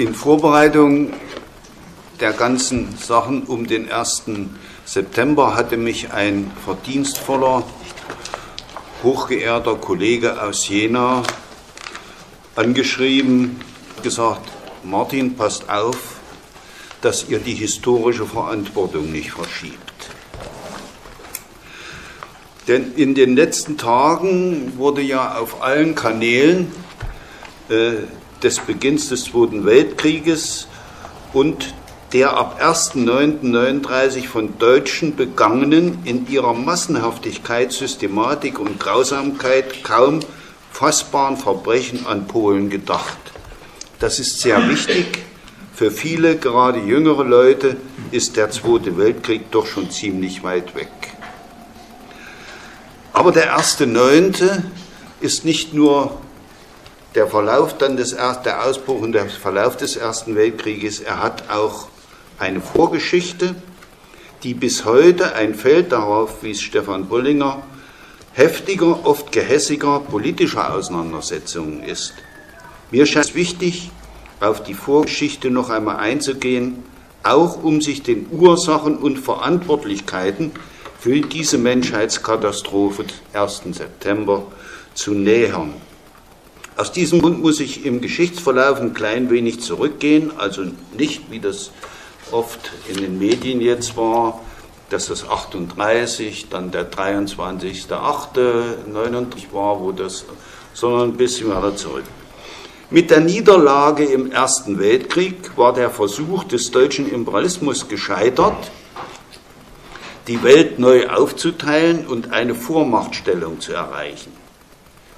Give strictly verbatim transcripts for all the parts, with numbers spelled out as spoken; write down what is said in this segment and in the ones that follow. in Vorbereitung der ganzen Sachen um den ersten September hatte mich ein verdienstvoller, hochgeehrter Kollege aus Jena angeschrieben, gesagt, Martin, passt auf, dass ihr die historische Verantwortung nicht verschiebt. Denn in den letzten Tagen wurde ja auf allen Kanälen äh, des Beginns des Zweiten Weltkrieges und der ab ersten neunten neunzehnhundertneununddreißig von Deutschen begangenen, in ihrer Massenhaftigkeit, Systematik und Grausamkeit kaum fassbaren Verbrechen an Polen gedacht. Das ist sehr wichtig. Für viele, gerade jüngere Leute, ist der Zweite Weltkrieg doch schon ziemlich weit weg. Aber der erste neunte ist nicht nur der Verlauf dann des, der Ausbruch und der Verlauf des Ersten Weltkrieges, er hat auch eine Vorgeschichte, die bis heute ein Feld, darauf wies Stefan Bollinger, heftiger, oft gehässiger politischer Auseinandersetzungen ist. Mir scheint es wichtig, auf die Vorgeschichte noch einmal einzugehen, auch um sich den Ursachen und Verantwortlichkeiten für diese Menschheitskatastrophe des ersten September zu nähern. Aus diesem Grund muss ich im Geschichtsverlauf ein klein wenig zurückgehen, also nicht, wie das oft in den Medien jetzt war, dass das achtunddreißig, dann der dreiundzwanzigste achte neunundneunzig war, wo das, sondern ein bisschen weiter zurück. Mit der Niederlage im Ersten Weltkrieg war der Versuch des deutschen Imperialismus gescheitert, die Welt neu aufzuteilen und eine Vormachtstellung zu erreichen.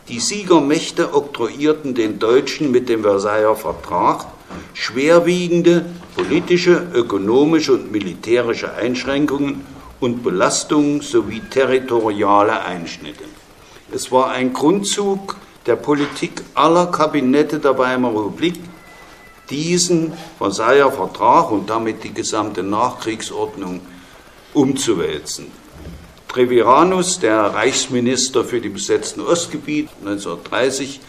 Die Siegermächte oktroyierten den Deutschen mit dem Versailler Vertrag schwerwiegende politische, ökonomische und militärische Einschränkungen und Belastungen sowie territoriale Einschnitte. Es war ein Grundzug der Politik aller Kabinette der Weimarer Republik, diesen Versailler Vertrag und damit die gesamte Nachkriegsordnung umzuwälzen. Treviranus, der Reichsminister für die besetzten Ostgebiete, neunzehnhundertdreißig,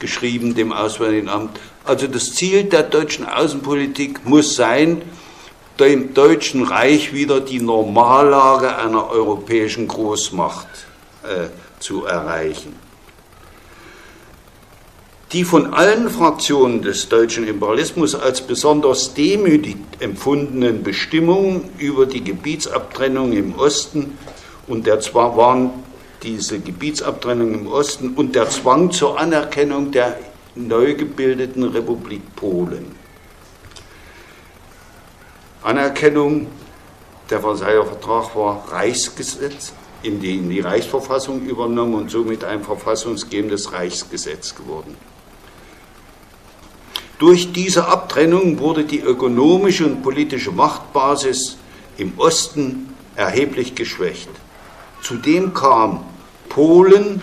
geschrieben dem Auswärtigen Amt, also das Ziel der deutschen Außenpolitik muss sein, dem Deutschen Reich wieder die Normallage einer europäischen Großmacht äh, zu erreichen. Die von allen Fraktionen des deutschen Imperialismus als besonders demütigend empfundenen Bestimmungen über die Gebietsabtrennung im Osten und der zwar waren diese Gebietsabtrennung im Osten und der Zwang zur Anerkennung der neu gebildeten Republik Polen. Anerkennung, der Versailler Vertrag war Reichsgesetz, in die, in die Reichsverfassung übernommen und somit ein verfassungsgebendes Reichsgesetz geworden. Durch diese Abtrennung wurde die ökonomische und politische Machtbasis im Osten erheblich geschwächt. Zudem kam Polen,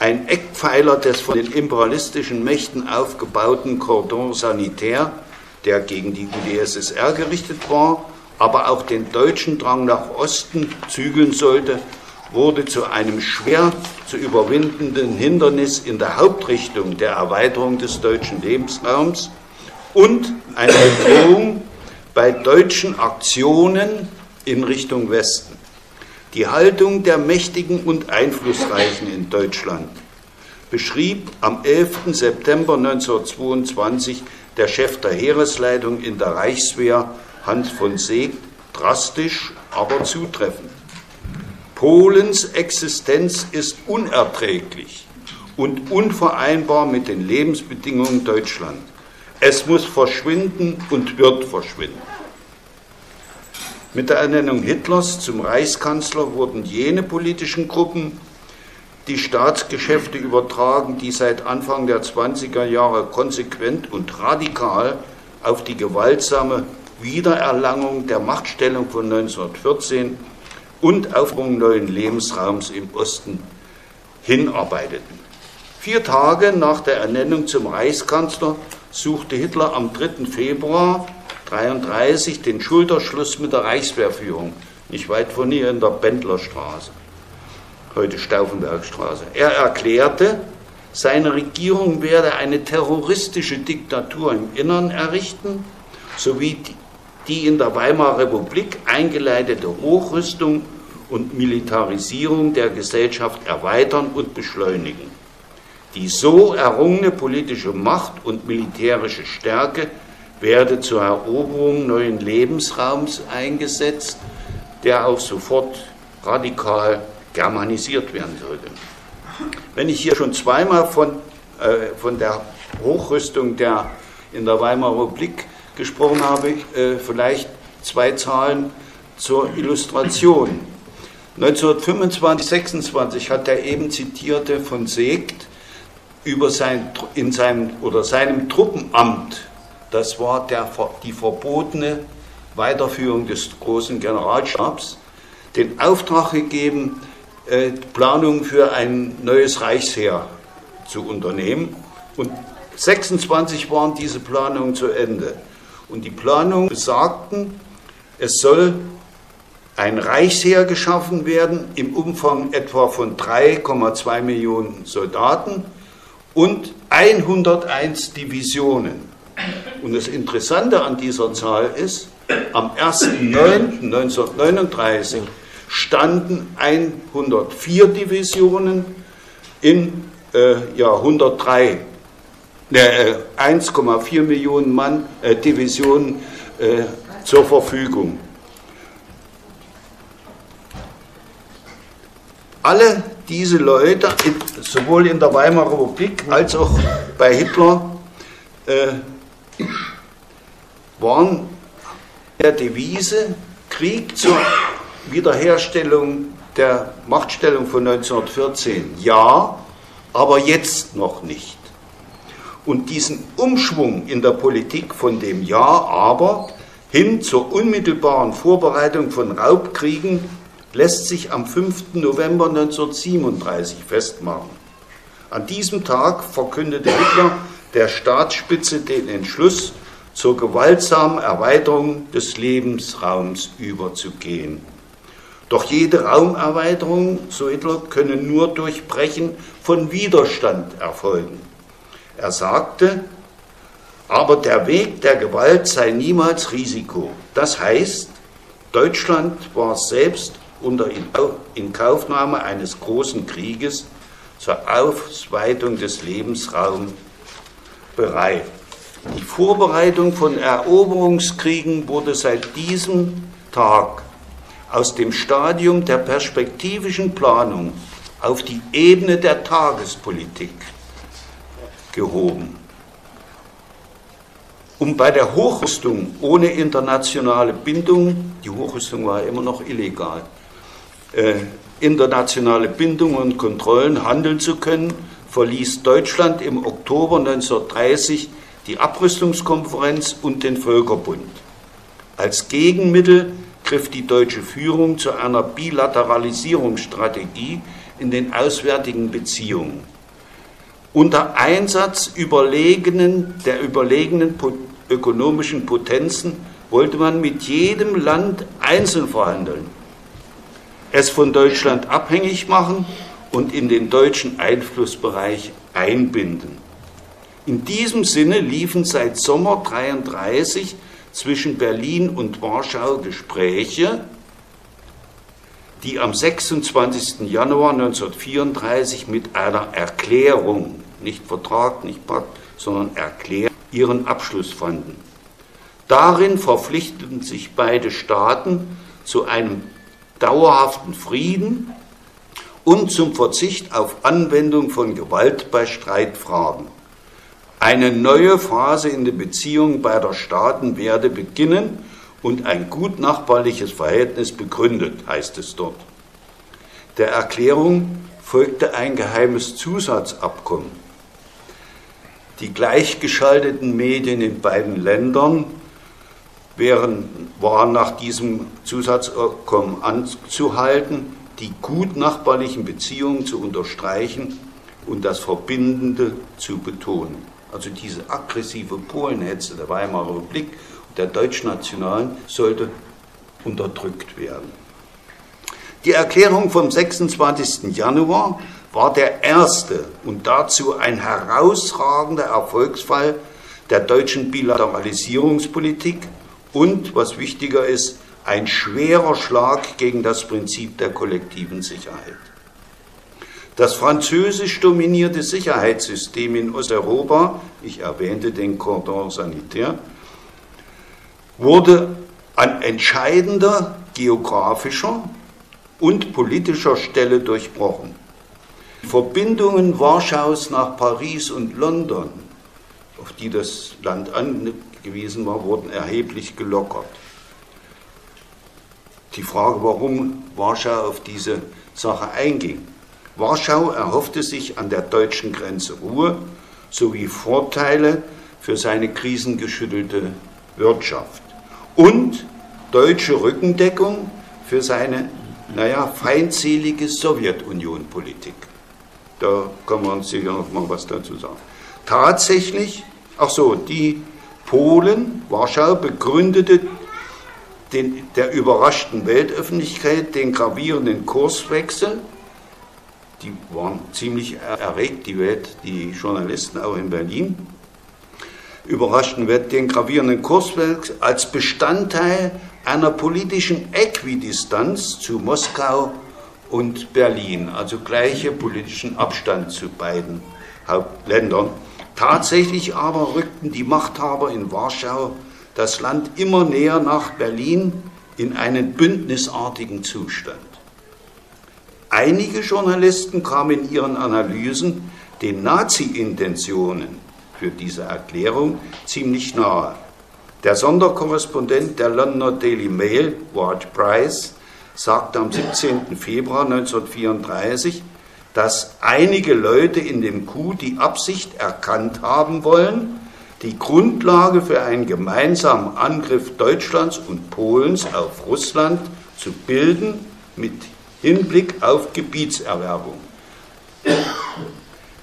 ein Eckpfeiler des von den imperialistischen Mächten aufgebauten Cordon sanitaire, der gegen die U d S S R gerichtet war, aber auch den deutschen Drang nach Osten zügeln sollte, wurde zu einem schwer zu überwindenden Hindernis in der Hauptrichtung der Erweiterung des deutschen Lebensraums und einer Bedrohung bei deutschen Aktionen in Richtung Westen. Die Haltung der Mächtigen und Einflussreichen in Deutschland beschrieb am elften September neunzehnhundertzweiundzwanzig der Chef der Heeresleitung in der Reichswehr, Hans von Seeckt, drastisch, aber zutreffend. Polens Existenz ist unerträglich und unvereinbar mit den Lebensbedingungen Deutschlands. Es muss verschwinden und wird verschwinden. Mit der Ernennung Hitlers zum Reichskanzler wurden jene politischen Gruppen, die Staatsgeschäfte übertragen, die seit Anfang der zwanziger Jahre konsequent und radikal auf die gewaltsame Wiedererlangung der Machtstellung von neunzehnhundertvierzehn und Aufbau neuen Lebensraums im Osten hinarbeiteten. Vier Tage nach der Ernennung zum Reichskanzler suchte Hitler am dritten Februar neunzehnhundertdreiunddreißig den Schulterschluss mit der Reichswehrführung, nicht weit von hier in der Bendlerstraße, heute Stauffenbergstraße. Er erklärte, Seine Regierung werde eine terroristische Diktatur im Innern errichten, sowie die in der Weimarer Republik eingeleitete Hochrüstung und Militarisierung der Gesellschaft erweitern und beschleunigen. Die so errungene politische Macht und militärische Stärke werde zur Eroberung neuen Lebensraums eingesetzt, der auch sofort radikal germanisiert werden sollte. Wenn ich hier schon zweimal von, äh, von der Hochrüstung der in der Weimarer Republik gesprochen habe, äh, vielleicht zwei Zahlen zur Illustration. neunzehnhundertfünfundzwanzig, sechsundzwanzig hat der eben zitierte von Segt über sein, in seinem, oder seinem Truppenamt, das war der, die verbotene Weiterführung des großen Generalstabs, den Auftrag gegeben, äh, Planungen für ein neues Reichsheer zu unternehmen. Und sechsundzwanzig waren diese Planungen zu Ende. Und die Planungen besagten, es soll ein Reichsheer geschaffen werden im Umfang etwa von drei Komma zwei Millionen Soldaten und hunderteins Divisionen. Und das Interessante an dieser Zahl ist, am ersten neunten neunzehnhundertneununddreißig standen hundertvier Divisionen in äh, ja, hundertdrei, äh, eins Komma vier Millionen Mann, äh, Divisionen äh, zur Verfügung. Alle diese Leute, sowohl in der Weimarer Republik als auch bei Hitler, äh, waren der Devise Krieg zur Wiederherstellung der Machtstellung von neunzehnhundertvierzehn. Ja, aber jetzt noch nicht. Und diesen Umschwung in der Politik von dem Ja, aber hin zur unmittelbaren Vorbereitung von Raubkriegen lässt sich am fünften November neunzehnhundertsiebenunddreißig festmachen. An diesem Tag verkündete Hitler der Staatsspitze den Entschluss, zur gewaltsamen Erweiterung des Lebensraums überzugehen. Doch jede Raumerweiterung, so Hitler, könne nur durch Brechen von Widerstand erfolgen. Er sagte, aber der Weg der Gewalt sei niemals Risiko. Das heißt, Deutschland war selbst unter Inkaufnahme eines großen Krieges zur Ausweitung des Lebensraums bereit. Die Vorbereitung von Eroberungskriegen wurde seit diesem Tag aus dem Stadium der perspektivischen Planung auf die Ebene der Tagespolitik gehoben. Um bei der Hochrüstung ohne internationale Bindung, die Hochrüstung war immer noch illegal, äh, internationale Bindung und Kontrollen handeln zu können, verließ Deutschland im Oktober neunzehnhundertdreißig die Abrüstungskonferenz und den Völkerbund. Als Gegenmittel griff die deutsche Führung zu einer Bilateralisierungsstrategie in den auswärtigen Beziehungen. Unter Einsatz überlegenen, der überlegenen ökonomischen Potenzen wollte man mit jedem Land einzeln verhandeln, es von Deutschland abhängig machen und in den deutschen Einflussbereich einbinden. In diesem Sinne liefen seit Sommer neunzehnhundertdreiunddreißig zwischen Berlin und Warschau Gespräche, die am sechsundzwanzigsten Januar neunzehnhundertvierunddreißig mit einer Erklärung, nicht Vertrag, nicht Pakt, sondern Erklärung, ihren Abschluss fanden. Darin verpflichteten sich beide Staaten zu einem dauerhaften Frieden und zum Verzicht auf Anwendung von Gewalt bei Streitfragen. Eine neue Phase in den Beziehungen beider Staaten werde beginnen und ein gutnachbarliches Verhältnis begründet, heißt es dort. Der Erklärung folgte ein geheimes Zusatzabkommen. Die gleichgeschalteten Medien in beiden Ländern waren nach diesem Zusatzabkommen anzuhalten, die gutnachbarlichen Beziehungen zu unterstreichen und das Verbindende zu betonen. Also diese aggressive Polenhetze der Weimarer Republik und der Deutschnationalen sollte unterdrückt werden. Die Erklärung vom sechsundzwanzigsten Januar war der erste und dazu ein herausragender Erfolgsfall der deutschen Bilateralisierungspolitik und, was wichtiger ist, ein schwerer Schlag gegen das Prinzip der kollektiven Sicherheit. Das französisch dominierte Sicherheitssystem in Osteuropa, ich erwähnte den Cordon sanitaire, wurde an entscheidender geografischer und politischer Stelle durchbrochen. Die Verbindungen Warschaus nach Paris und London, auf die das Land angewiesen war, wurden erheblich gelockert. Die Frage, warum Warschau auf diese Sache einging. Warschau erhoffte sich an der deutschen Grenze Ruhe sowie Vorteile für seine krisengeschüttelte Wirtschaft und deutsche Rückendeckung für seine, naja, feindselige Sowjetunion-Politik. Da kann man sicher noch mal was dazu sagen. Tatsächlich, ach so, die Polen, Warschau, begründete den, der überraschten Weltöffentlichkeit den gravierenden Kurswechsel. Die waren ziemlich erregt, die Welt, die Journalisten auch in Berlin. Überraschend wird den gravierenden Kurswechsel als Bestandteil einer politischen Äquidistanz zu Moskau und Berlin, also gleicher politischen Abstand zu beiden Hauptländern. Tatsächlich aber rückten die Machthaber in Warschau das Land immer näher nach Berlin in einen bündnisartigen Zustand. Einige Journalisten kamen in ihren Analysen den Nazi-Intentionen für diese Erklärung ziemlich nahe. Der Sonderkorrespondent der Londoner Daily Mail, Ward Price, sagte am siebzehnten Februar neunzehnhundertvierunddreißig, dass einige Leute in dem Coup die Absicht erkannt haben wollen, die Grundlage für einen gemeinsamen Angriff Deutschlands und Polens auf Russland zu bilden, mit Hinblick auf Gebietserwerbung.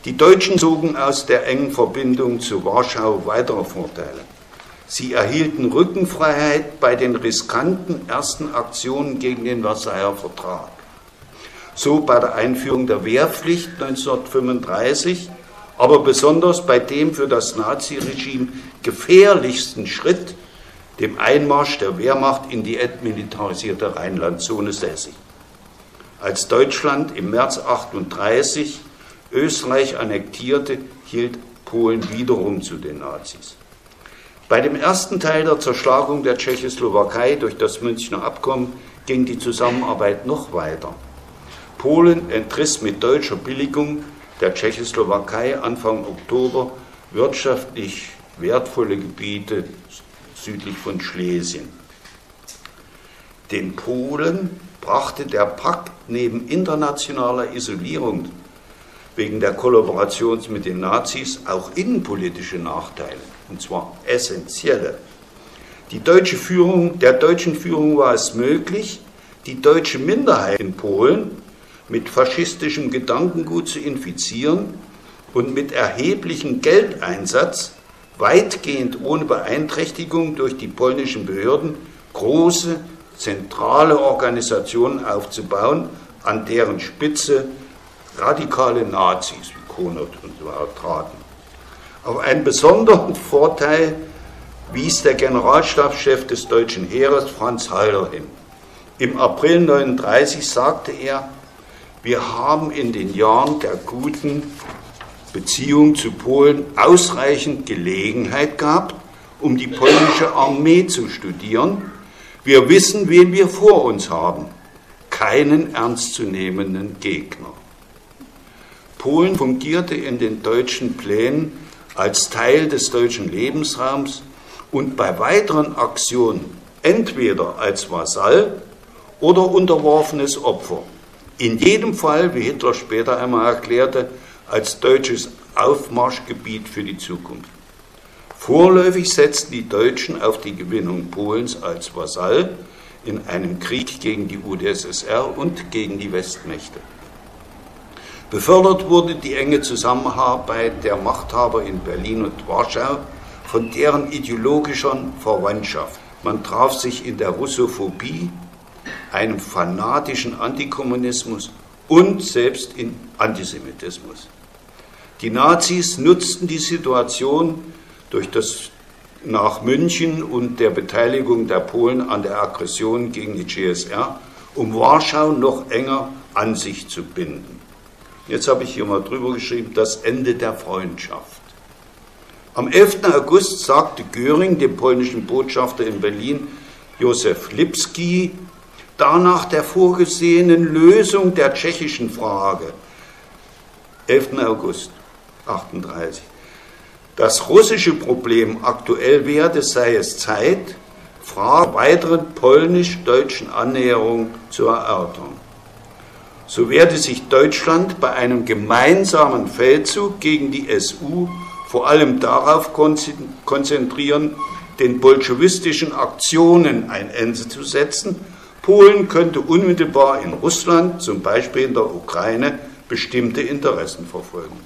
Die Deutschen zogen aus der engen Verbindung zu Warschau weitere Vorteile. Sie erhielten Rückenfreiheit bei den riskanten ersten Aktionen gegen den Versailler Vertrag. So bei der Einführung der Wehrpflicht neunzehnhundertfünfunddreißig, aber besonders bei dem für das Naziregime gefährlichsten Schritt, dem Einmarsch der Wehrmacht in die entmilitarisierte Rheinlandzone Schleswig. Als Deutschland im März neunzehnhundertachtunddreißig Österreich annektierte, hielt Polen wiederum zu den Nazis. Bei dem ersten Teil der Zerschlagung der Tschechoslowakei durch das Münchner Abkommen ging die Zusammenarbeit noch weiter. Polen entriss mit deutscher Billigung der Tschechoslowakei Anfang Oktober wirtschaftlich wertvolle Gebiete südlich von Schlesien. Den Polen brachte der Pakt neben internationaler Isolierung wegen der Kollaboration mit den Nazis auch innenpolitische Nachteile, und zwar essentielle. Die deutsche Führung, der deutschen Führung war es möglich, die deutsche Minderheit in Polen mit faschistischem Gedankengut zu infizieren und mit erheblichem Geldeinsatz, weitgehend ohne Beeinträchtigung durch die polnischen Behörden, große zentrale Organisationen aufzubauen, an deren Spitze radikale Nazis wie Konrad und so weiter traten. Auf einen besonderen Vorteil wies der Generalstabschef des deutschen Heeres, Franz Halder, hin. Im April neunzehnhundertneununddreißig sagte er, wir haben in den Jahren der guten Beziehung zu Polen ausreichend Gelegenheit gehabt, um die polnische Armee zu studieren. Wir wissen, wen wir vor uns haben. Keinen ernstzunehmenden Gegner. Polen fungierte in den deutschen Plänen als Teil des deutschen Lebensraums und bei weiteren Aktionen entweder als Vasall oder unterworfenes Opfer. In jedem Fall, wie Hitler später einmal erklärte, als deutsches Aufmarschgebiet für die Zukunft. Vorläufig setzten die Deutschen auf die Gewinnung Polens als Vasall in einem Krieg gegen die U d S S R und gegen die Westmächte. Befördert wurde die enge Zusammenarbeit der Machthaber in Berlin und Warschau von deren ideologischer Verwandtschaft. Man traf sich in der Russophobie, einem fanatischen Antikommunismus und selbst in Antisemitismus. Die Nazis nutzten die Situation durch das nach München und der Beteiligung der Polen an der Aggression gegen die G S R, um Warschau noch enger an sich zu binden. Jetzt habe ich hier mal drüber geschrieben, das Ende der Freundschaft. Am elften August sagte Göring dem polnischen Botschafter in Berlin, Josef Lipski, da nach der vorgesehenen Lösung der tschechischen Frage, elften August achtunddreißig, das russische Problem aktuell werde, sei es Zeit, Fragen weiteren polnisch-deutschen Annäherung zu erörtern. So werde sich Deutschland bei einem gemeinsamen Feldzug gegen die S U vor allem darauf konzentrieren, den bolschewistischen Aktionen ein Ende zu setzen. Polen könnte unmittelbar in Russland, zum Beispiel in der Ukraine, bestimmte Interessen verfolgen.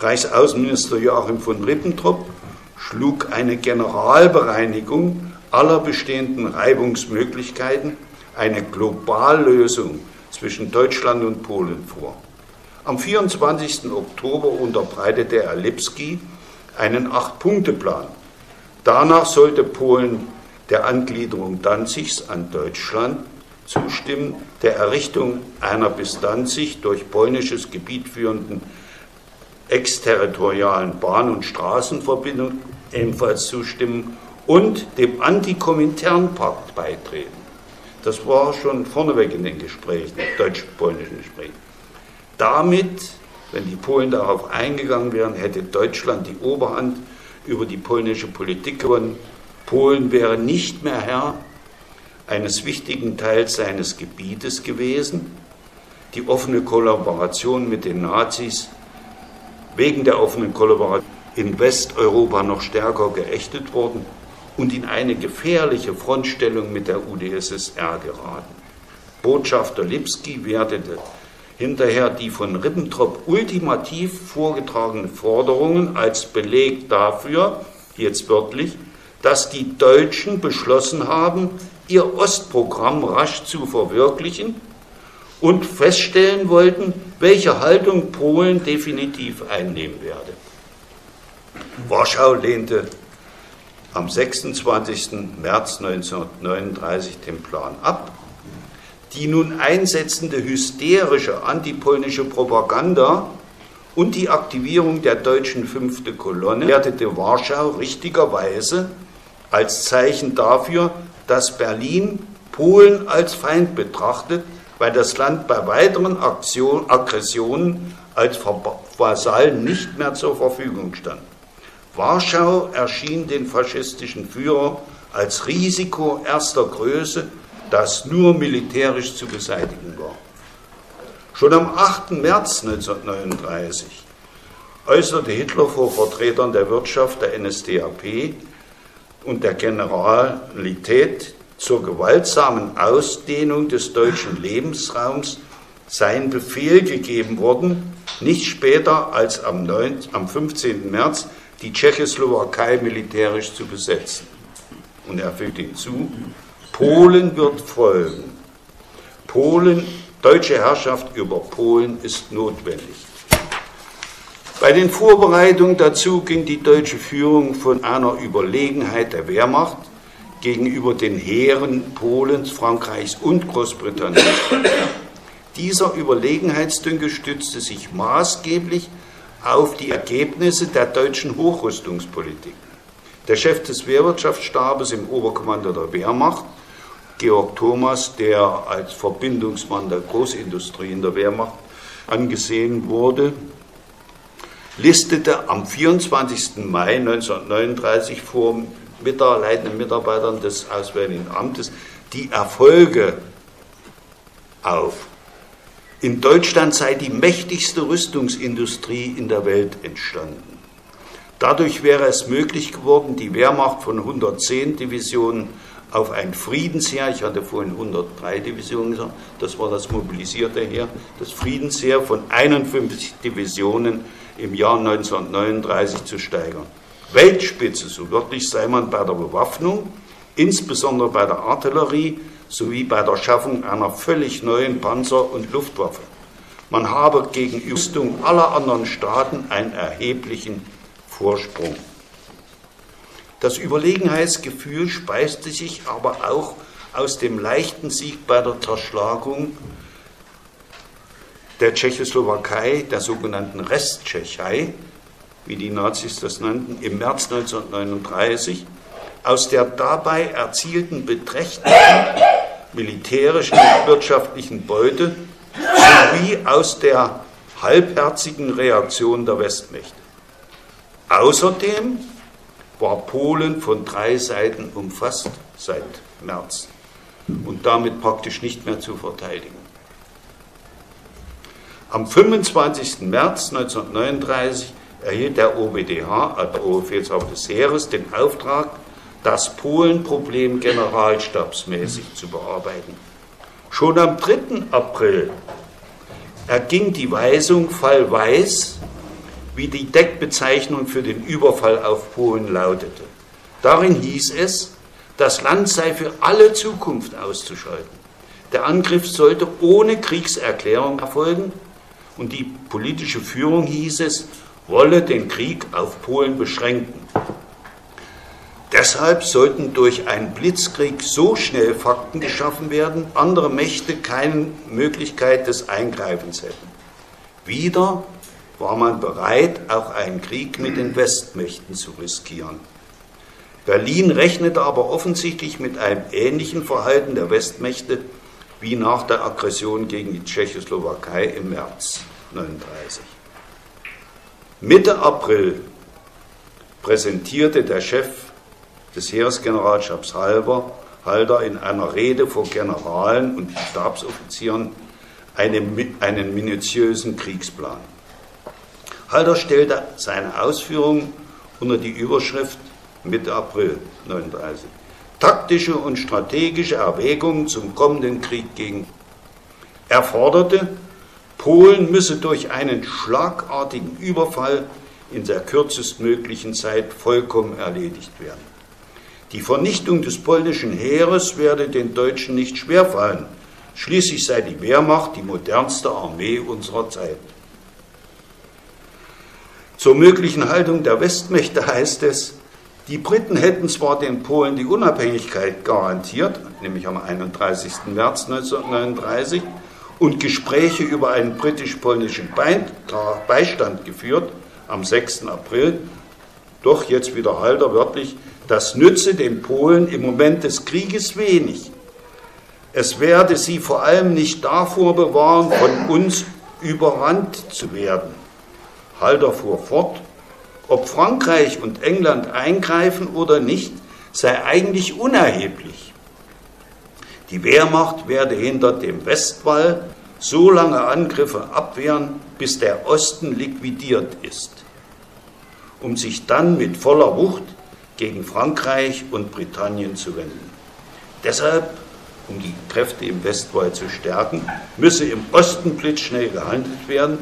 Reichsaußenminister Joachim von Ribbentrop schlug eine Generalbereinigung aller bestehenden Reibungsmöglichkeiten, eine Globallösung zwischen Deutschland und Polen vor. Am vierundzwanzigsten Oktober unterbreitete er Lipski einen Acht-Punkte-Plan. Danach sollte Polen der Angliederung Danzigs an Deutschland zustimmen, der Errichtung einer bis Danzig durch polnisches Gebiet führenden exterritorialen Bahn- und Straßenverbindung ebenfalls zustimmen und dem Antikominternpakt beitreten. Das war schon vorneweg in den Gesprächen, deutsch-polnischen Gesprächen. Damit, wenn die Polen darauf eingegangen wären, hätte Deutschland die Oberhand über die polnische Politik gewonnen. Polen wäre nicht mehr Herr eines wichtigen Teils seines Gebietes gewesen. Die offene Kollaboration mit den Nazis wegen der offenen Kollaboration in Westeuropa noch stärker geächtet worden und in eine gefährliche Frontstellung mit der U d S S R geraten. Botschafter Lipski wertete hinterher die von Ribbentrop ultimativ vorgetragenen Forderungen als Beleg dafür, jetzt wörtlich, dass die Deutschen beschlossen haben, ihr Ostprogramm rasch zu verwirklichen und feststellen wollten, welche Haltung Polen definitiv einnehmen werde. Warschau lehnte am sechsundzwanzigsten März neunzehnhundertneununddreißig den Plan ab. Die nun einsetzende hysterische antipolnische Propaganda und die Aktivierung der deutschen fünften Kolonne wertete Warschau richtigerweise als Zeichen dafür, dass Berlin Polen als Feind betrachtet, weil das Land bei weiteren Aktion, Aggressionen als Vasall nicht mehr zur Verfügung stand. Warschau erschien den faschistischen Führer als Risiko erster Größe, das nur militärisch zu beseitigen war. Schon am achten März neunzehnhundertneununddreißig äußerte Hitler vor Vertretern der Wirtschaft, der N S D A P und der Generalität zur gewaltsamen Ausdehnung des deutschen Lebensraums sein Befehl gegeben worden, nicht später als am, neunten, am fünfzehnten März die Tschechoslowakei militärisch zu besetzen. Und er fügt hinzu, Polen wird folgen. Polen, deutsche Herrschaft über Polen ist notwendig. Bei den Vorbereitungen dazu ging die deutsche Führung von einer Überlegenheit der Wehrmacht gegenüber den Heeren Polens, Frankreichs und Großbritanniens. Dieser Überlegenheitsdünkel stützte sich maßgeblich auf die Ergebnisse der deutschen Hochrüstungspolitik. Der Chef des Wehrwirtschaftsstabes im Oberkommando der Wehrmacht, Georg Thomas, der als Verbindungsmann der Großindustrie in der Wehrmacht angesehen wurde, listete am vierundzwanzigsten Mai neunzehnhundertneununddreißig vor Mittag, leitenden Mitarbeitern des Auswärtigen Amtes die Erfolge auf. In Deutschland sei die mächtigste Rüstungsindustrie in der Welt entstanden. Dadurch wäre es möglich geworden, die Wehrmacht von hundertzehn Divisionen auf ein Friedensheer, ich hatte vorhin hundertdrei Divisionen gesagt, das war das mobilisierte Heer, das Friedensheer von einundfünfzig Divisionen im Jahr neunzehnhundertneununddreißig zu steigern. Weltspitze, so wörtlich sei man bei der Bewaffnung, insbesondere bei der Artillerie, sowie bei der Schaffung einer völlig neuen Panzer- und Luftwaffe. Man habe gegenüber Rüstung aller anderen Staaten einen erheblichen Vorsprung. Das Überlegenheitsgefühl speiste sich aber auch aus dem leichten Sieg bei der Zerschlagung der Tschechoslowakei, der sogenannten Resttschechei, wie die Nazis das nannten, im März neunzehnhundertneununddreißig, aus der dabei erzielten beträchtlichen militärischen und wirtschaftlichen Beute sowie aus der halbherzigen Reaktion der Westmächte. Außerdem war Polen von drei Seiten umfasst seit März und damit praktisch nicht mehr zu verteidigen. Am fünfundzwanzigsten März neunzehnhundertneununddreißig erhielt der O B D H, also der Oberbefehlshaber des Heeres, den Auftrag, das Polenproblem generalstabsmäßig zu bearbeiten. Schon am dritten April erging die Weisung fallweise, wie die Deckbezeichnung für den Überfall auf Polen lautete. Darin hieß es, das Land sei für alle Zukunft auszuschalten. Der Angriff sollte ohne Kriegserklärung erfolgen und die politische Führung, hieß es, wolle den Krieg auf Polen beschränken. Deshalb sollten durch einen Blitzkrieg so schnell Fakten geschaffen werden, andere Mächte keine Möglichkeit des Eingreifens hätten. Wieder war man bereit, auch einen Krieg mit den Westmächten zu riskieren. Berlin rechnete aber offensichtlich mit einem ähnlichen Verhalten der Westmächte wie nach der Aggression gegen die Tschechoslowakei im März neunzehnhundertneununddreißig. Mitte April präsentierte der Chef des Heeresgeneralstabs Halder in einer Rede vor Generalen und Stabsoffizieren einen, einen minutiösen Kriegsplan. Halder stellte seine Ausführungen unter die Überschrift Mitte April neunzehnhundertneununddreißig taktische und strategische Erwägungen zum kommenden Krieg gegen. Er forderte, Polen müsse durch einen schlagartigen Überfall in der kürzestmöglichen Zeit vollkommen erledigt werden. Die Vernichtung des polnischen Heeres werde den Deutschen nicht schwerfallen. Schließlich sei die Wehrmacht die modernste Armee unserer Zeit. Zur möglichen Haltung der Westmächte heißt es, die Briten hätten zwar den Polen die Unabhängigkeit garantiert, nämlich am einunddreißigsten März neunzehnhundertneununddreißig, und Gespräche über einen britisch-polnischen Beistand geführt, am sechsten April, doch jetzt wieder Halder wörtlich, das nütze den Polen im Moment des Krieges wenig. Es werde sie vor allem nicht davor bewahren, von uns überrannt zu werden. Halder fuhr fort, ob Frankreich und England eingreifen oder nicht, sei eigentlich unerheblich. Die Wehrmacht werde hinter dem Westwall so lange Angriffe abwehren, bis der Osten liquidiert ist, um sich dann mit voller Wucht gegen Frankreich und Britannien zu wenden. Deshalb, um die Kräfte im Westwall zu stärken, müsse im Osten blitzschnell gehandelt werden.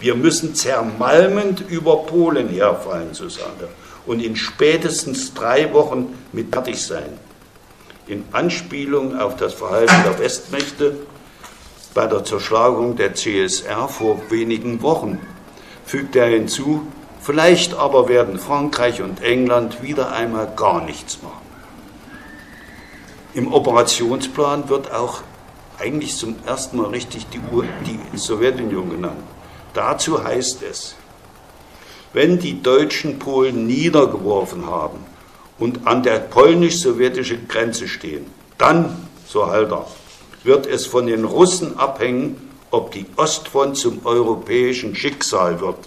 Wir müssen zermalmend über Polen herfallen, so sagte er, und in spätestens drei Wochen mit fertig sein. In Anspielung auf das Verhalten der Westmächte bei der Zerschlagung der C S R vor wenigen Wochen fügt er hinzu, vielleicht aber werden Frankreich und England wieder einmal gar nichts machen. Im Operationsplan wird auch eigentlich zum ersten Mal richtig die, U die Sowjetunion genannt. Dazu heißt es, wenn die Deutschen Polen niedergeworfen haben und an der polnisch-sowjetischen Grenze stehen, dann, so Halder, wird es von den Russen abhängen, ob die Ostfront zum europäischen Schicksal wird.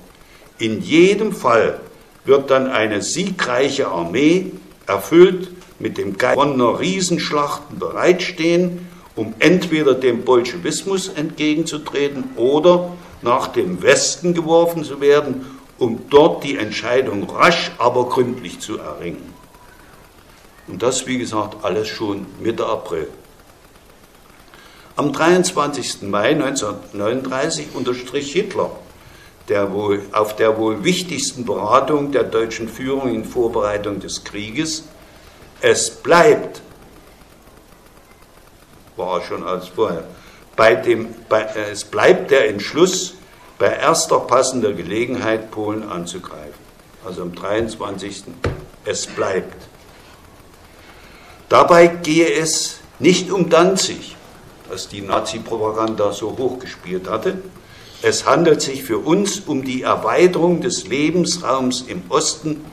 In jedem Fall wird dann eine siegreiche Armee, erfüllt mit dem Geist gewonnener Riesenschlachten, bereitstehen, um entweder dem Bolschewismus entgegenzutreten oder nach dem Westen geworfen zu werden, um dort die Entscheidung rasch, aber gründlich zu erringen. Und das, wie gesagt, alles schon Mitte April. Am dreiundzwanzigsten Mai neunzehnhundertneununddreißig unterstrich Hitler, Der wohl, auf der wohl wichtigsten Beratung der deutschen Führung in Vorbereitung des Krieges, es bleibt war schon als vorher. Bei dem, bei, es bleibt der Entschluss, bei erster passender Gelegenheit Polen anzugreifen. Also am dreiundzwanzigsten Es bleibt. Dabei gehe es nicht um Danzig, das die Nazi-Propaganda so hochgespielt hatte. Es handelt sich für uns um die Erweiterung des Lebensraums im Osten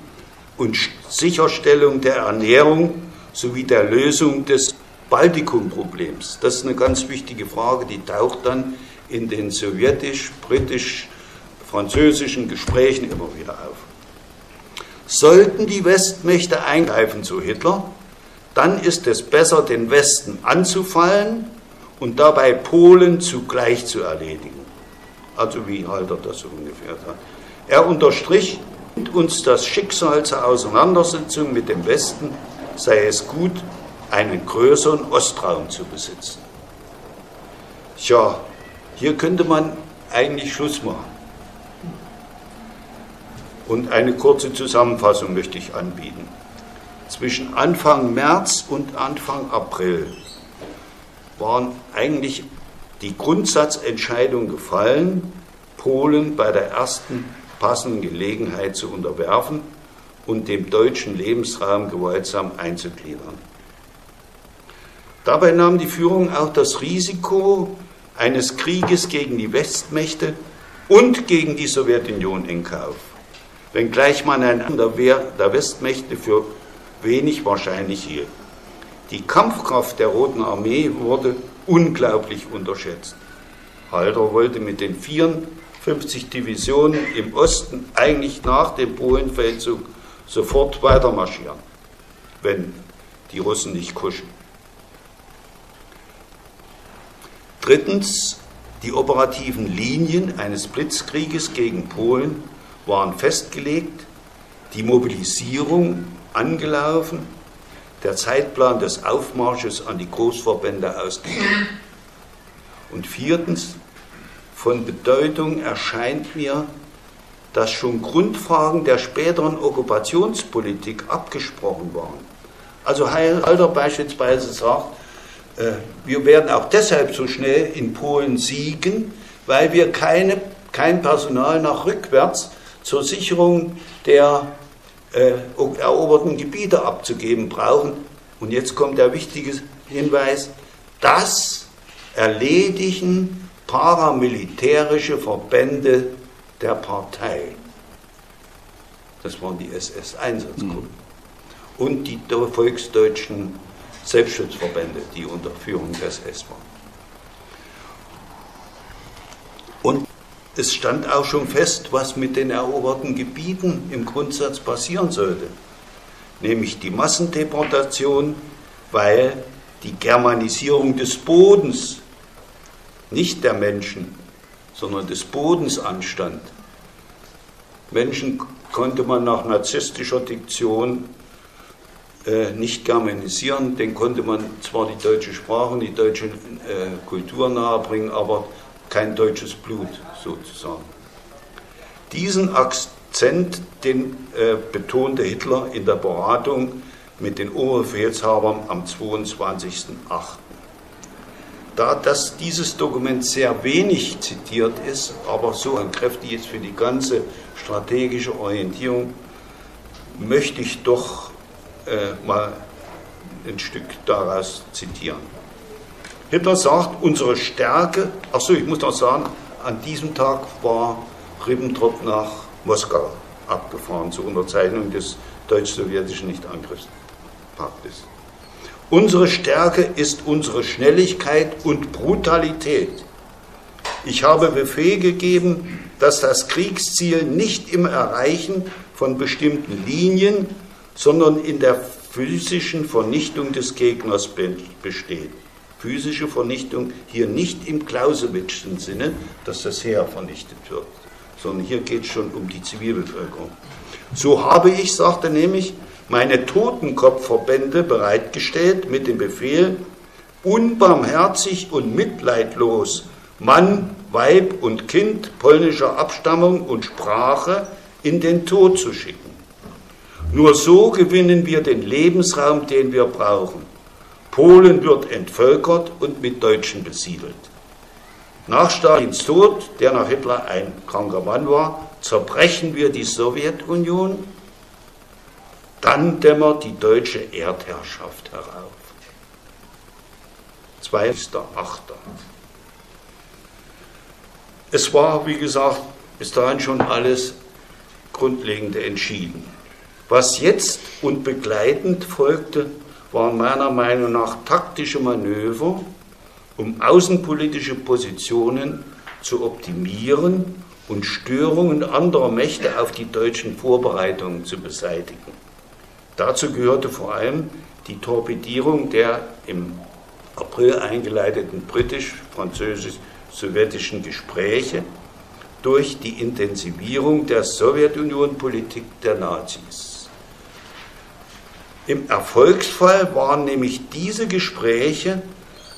und Sicherstellung der Ernährung sowie der Lösung des Baltikum-Problems. Das ist eine ganz wichtige Frage, die taucht dann in den sowjetisch-britisch-französischen Gesprächen immer wieder auf. Sollten die Westmächte eingreifen, so Hitler, dann ist es besser, den Westen anzufallen und dabei Polen zugleich zu erledigen. Also wie Halder das so ungefähr hat. Er unterstrich, uns das Schicksal zur Auseinandersetzung mit dem Westen sei es gut, einen größeren Ostraum zu besitzen. Tja, hier könnte man eigentlich Schluss machen. Und eine kurze Zusammenfassung möchte ich anbieten. Zwischen Anfang März und Anfang April waren eigentlich die Grundsatzentscheidungen gefallen, Polen bei der ersten passenden Gelegenheit zu unterwerfen und dem deutschen Lebensraum gewaltsam einzugliedern. Dabei nahm die Führung auch das Risiko eines Krieges gegen die Westmächte und gegen die Sowjetunion in Kauf, wenngleich man ein anderer Wehr der Westmächte für wenig wahrscheinlich hielt. Die Kampfkraft der Roten Armee wurde unglaublich unterschätzt. Halder wollte mit den vierundfünfzig Divisionen im Osten eigentlich nach dem Polenfeldzug sofort weitermarschieren, wenn die Russen nicht kuschen. Drittens, die operativen Linien eines Blitzkrieges gegen Polen waren festgelegt, die Mobilisierung angelaufen, der Zeitplan des Aufmarsches an die Großverbände ausgegeben. Und viertens, von Bedeutung erscheint mir, dass schon Grundfragen der späteren Okkupationspolitik abgesprochen waren. Also Halder beispielsweise sagt, äh, wir werden auch deshalb so schnell in Polen siegen, weil wir keine, kein Personal nach rückwärts zur Sicherung der Äh, eroberten Gebiete abzugeben brauchen. Und jetzt kommt der wichtige Hinweis, das erledigen paramilitärische Verbände der Partei. Das waren die S S-Einsatzgruppen. Mhm. Und die volksdeutschen Selbstschutzverbände, die unter Führung der S S waren. Und es stand auch schon fest, was mit den eroberten Gebieten im Grundsatz passieren sollte, nämlich die Massendeportation, weil die Germanisierung des Bodens, nicht der Menschen, sondern des Bodens anstand. Menschen konnte man nach narzisstischer Diktion äh, nicht germanisieren, den konnte man zwar die deutsche Sprache und die deutsche äh, Kultur nahebringen, aber kein deutsches Blut sozusagen. Diesen Akzent, den äh, betonte Hitler in der Beratung mit den Oberbefehlshabern am zweiundzwanzigsten achten Da das, dieses Dokument sehr wenig zitiert ist, aber so ein kräftig ist für die ganze strategische Orientierung, möchte ich doch äh, mal ein Stück daraus zitieren. Hitler sagt, unsere Stärke, ach so, ich muss noch sagen, an diesem Tag war Ribbentrop nach Moskau abgefahren zur Unterzeichnung des deutsch-sowjetischen Nichtangriffspaktes. Unsere Stärke ist unsere Schnelligkeit und Brutalität. Ich habe Befehl gegeben, dass das Kriegsziel nicht im Erreichen von bestimmten Linien, sondern in der physischen Vernichtung des Gegners besteht. Physische Vernichtung hier nicht im Clausewitzschen Sinne, dass das Heer vernichtet wird, sondern hier geht es schon um die Zivilbevölkerung. So habe ich, sagte nämlich, meine Totenkopfverbände bereitgestellt mit dem Befehl, unbarmherzig und mitleidlos Mann, Weib und Kind polnischer Abstammung und Sprache in den Tod zu schicken. Nur so gewinnen wir den Lebensraum, den wir brauchen. Polen wird entvölkert und mit Deutschen besiedelt. Nach Stalins Tod, der nach Hitler ein kranker Mann war, zerbrechen wir die Sowjetunion, dann dämmert die deutsche Erdherrschaft herauf. zweiter achter Es war, wie gesagt, bis dahin schon alles Grundlegende entschieden. Was jetzt und begleitend folgte, waren meiner Meinung nach taktische Manöver, um außenpolitische Positionen zu optimieren und Störungen anderer Mächte auf die deutschen Vorbereitungen zu beseitigen. Dazu gehörte vor allem die Torpedierung der im April eingeleiteten britisch-französisch-sowjetischen Gespräche durch die Intensivierung der Sowjetunion-Politik der Nazis. Im Erfolgsfall waren nämlich diese Gespräche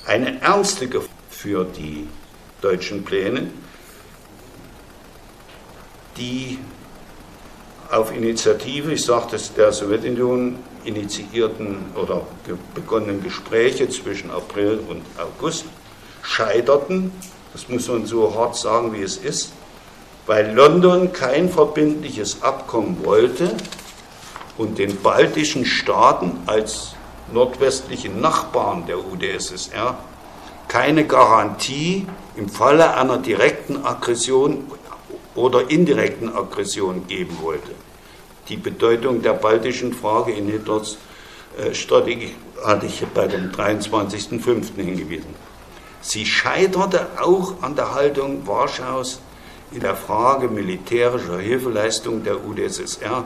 eine ernste Gefahr für die deutschen Pläne, die auf Initiative, ich sagte es, der Sowjetunion initiierten oder begonnenen Gespräche zwischen April und August scheiterten, das muss man so hart sagen, wie es ist, weil London kein verbindliches Abkommen wollte und den baltischen Staaten als nordwestlichen Nachbarn der U d S S R keine Garantie im Falle einer direkten Aggression oder indirekten Aggression geben wollte. Die Bedeutung der baltischen Frage in Hitlers äh, Strategie hatte ich bei dem dreiundzwanzigsten fünften hingewiesen. Sie scheiterte auch an der Haltung Warschaus in der Frage militärischer Hilfeleistung der U d S S R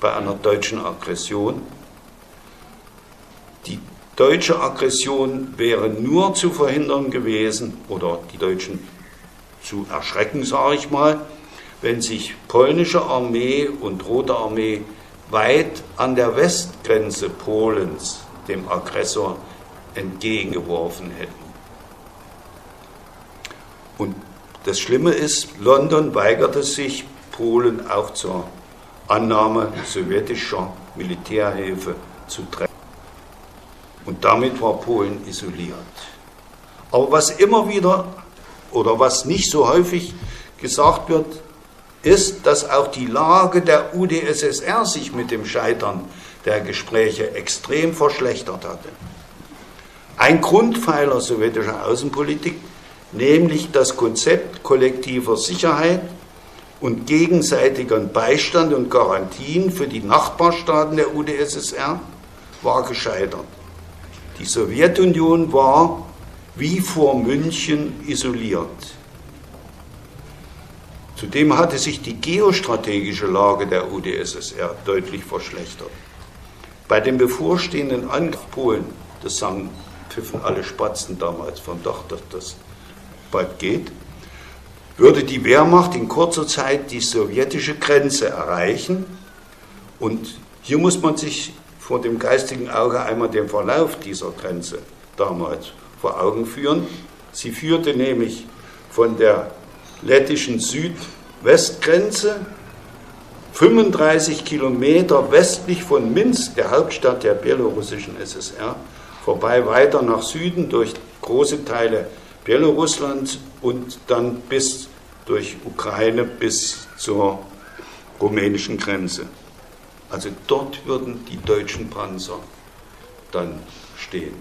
bei einer deutschen Aggression. Die deutsche Aggression wäre nur zu verhindern gewesen, oder die Deutschen zu erschrecken, sage ich mal, wenn sich polnische Armee und Rote Armee weit an der Westgrenze Polens dem Aggressor entgegengeworfen hätten. Und das Schlimme ist, London weigerte sich, Polen auch zur Annahme sowjetischer Militärhilfe zu treffen. Und damit war Polen isoliert. Aber was immer wieder, oder was nicht so häufig gesagt wird, ist, dass auch die Lage der U d S S R sich mit dem Scheitern der Gespräche extrem verschlechtert hatte. Ein Grundpfeiler sowjetischer Außenpolitik, nämlich das Konzept kollektiver Sicherheit und gegenseitigem Beistand und Garantien für die Nachbarstaaten der U d S S R, war gescheitert. Die Sowjetunion war wie vor München isoliert. Zudem hatte sich die geostrategische Lage der U d S S R deutlich verschlechtert. Bei dem bevorstehenden Angriff auf Polen, das sang, pfiffen alle Spatzen damals vom Dach, dass das bald geht, würde die Wehrmacht in kurzer Zeit die sowjetische Grenze erreichen. Und hier muss man sich vor dem geistigen Auge einmal den Verlauf dieser Grenze damals vor Augen führen. Sie führte nämlich von der lettischen Südwestgrenze, fünfunddreißig Kilometer westlich von Minsk, der Hauptstadt der bielorussischen S S R, vorbei weiter nach Süden durch große Teile Bielorusslands und dann bis durch Ukraine bis zur rumänischen Grenze. Also dort würden die deutschen Panzer dann stehen.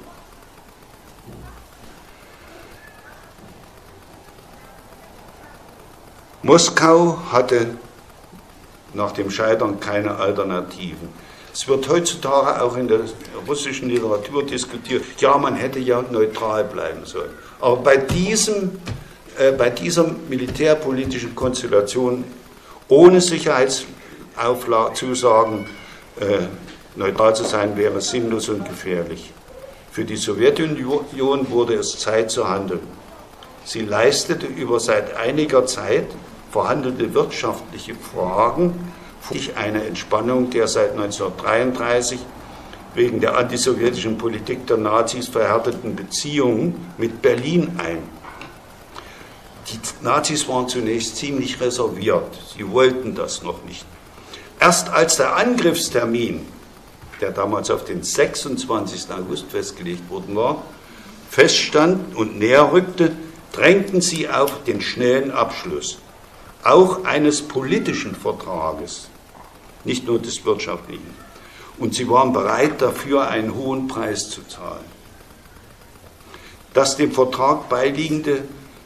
Moskau hatte nach dem Scheitern keine Alternativen. Es wird heutzutage auch in der russischen Literatur diskutiert, ja, man hätte ja neutral bleiben sollen. Aber bei, diesem, äh, bei dieser militärpolitischen Konstellation ohne Sicherheitszusagen äh, neutral zu sein, wäre sinnlos und gefährlich. Für die Sowjetunion wurde es Zeit zu handeln. Sie leistete über seit einiger Zeit verhandelte wirtschaftliche Fragen sich eine Entspannung der seit neunzehnhundertdreiunddreißig wegen der antisowjetischen Politik der Nazis verhärteten Beziehungen mit Berlin ein. Die Nazis waren zunächst ziemlich reserviert, sie wollten das noch nicht. Erst als der Angriffstermin der damals auf den sechsundzwanzigsten August festgelegt worden war, feststand und näher rückte, drängten sie auf den schnellen Abschluss, auch eines politischen Vertrages, nicht nur des wirtschaftlichen. Und sie waren bereit, dafür einen hohen Preis zu zahlen. Das dem Vertrag beiliegende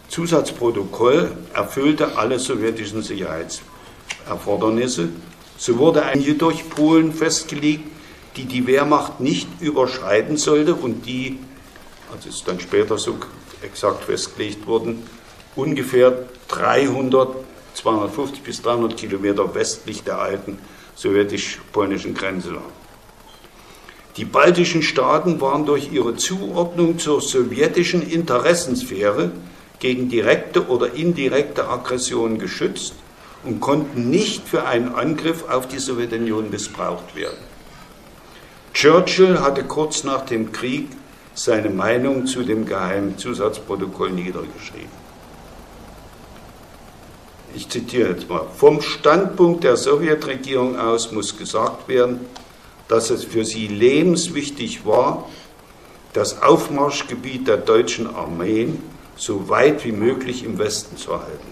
Zusatzprotokoll erfüllte alle sowjetischen Sicherheitserfordernisse. So wurde ein Linie durch Polen festgelegt, die die Wehrmacht nicht überschreiten sollte und die, also ist dann später so exakt festgelegt worden, ungefähr dreihundert, zweihundertfünfzig bis dreihundert Kilometer westlich der alten sowjetisch-polnischen Grenze lag. Die baltischen Staaten waren durch ihre Zuordnung zur sowjetischen Interessensphäre gegen direkte oder indirekte Aggressionen geschützt und konnten nicht für einen Angriff auf die Sowjetunion missbraucht werden. Churchill hatte kurz nach dem Krieg seine Meinung zu dem geheimen Zusatzprotokoll niedergeschrieben. Ich zitiere jetzt mal. Vom Standpunkt der Sowjetregierung aus muss gesagt werden, dass es für sie lebenswichtig war, das Aufmarschgebiet der deutschen Armeen so weit wie möglich im Westen zu halten.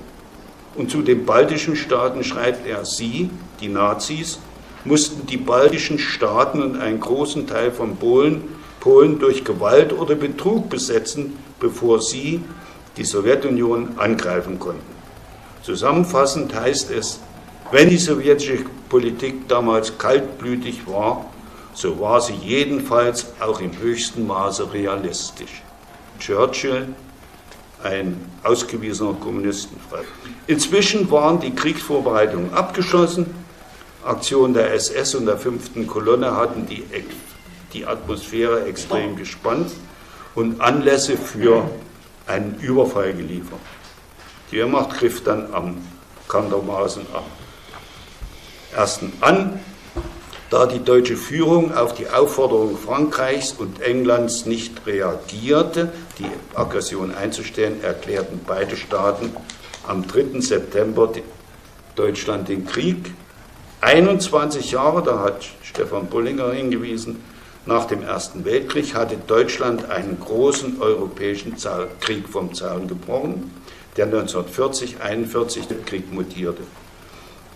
Und zu den baltischen Staaten schreibt er, sie, die Nazis, mussten die baltischen Staaten und einen großen Teil von Polen, Polen durch Gewalt oder Betrug besetzen, bevor sie die Sowjetunion angreifen konnten. Zusammenfassend heißt es, wenn die sowjetische Politik damals kaltblütig war, so war sie jedenfalls auch im höchsten Maße realistisch. Churchill, ein ausgewiesener Kommunistenfreund. Inzwischen waren die Kriegsvorbereitungen abgeschlossen, Aktionen der S S und der fünften Kolonne hatten die, die Atmosphäre extrem gespannt und Anlässe für einen Überfall geliefert. Die Wehrmacht griff dann am Kandermaßen ab. Erstens an, da die deutsche Führung auf die Aufforderung Frankreichs und Englands nicht reagierte, die Aggression einzustellen, erklärten beide Staaten am dritten September Deutschland den Krieg. einundzwanzig Jahre, da hat Stefan Bollinger hingewiesen, nach dem Ersten Weltkrieg hatte Deutschland einen großen europäischen Krieg vom Zaun gebrochen, der neunzehnhundertvierzig einundvierzig den Krieg mutierte.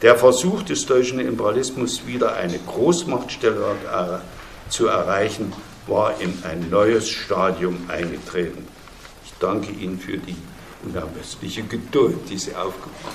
Der Versuch des deutschen Imperialismus, wieder eine Großmachtstellung zu erreichen, war in ein neues Stadium eingetreten. Ich danke Ihnen für die unermessliche Geduld, die Sie aufgebracht haben.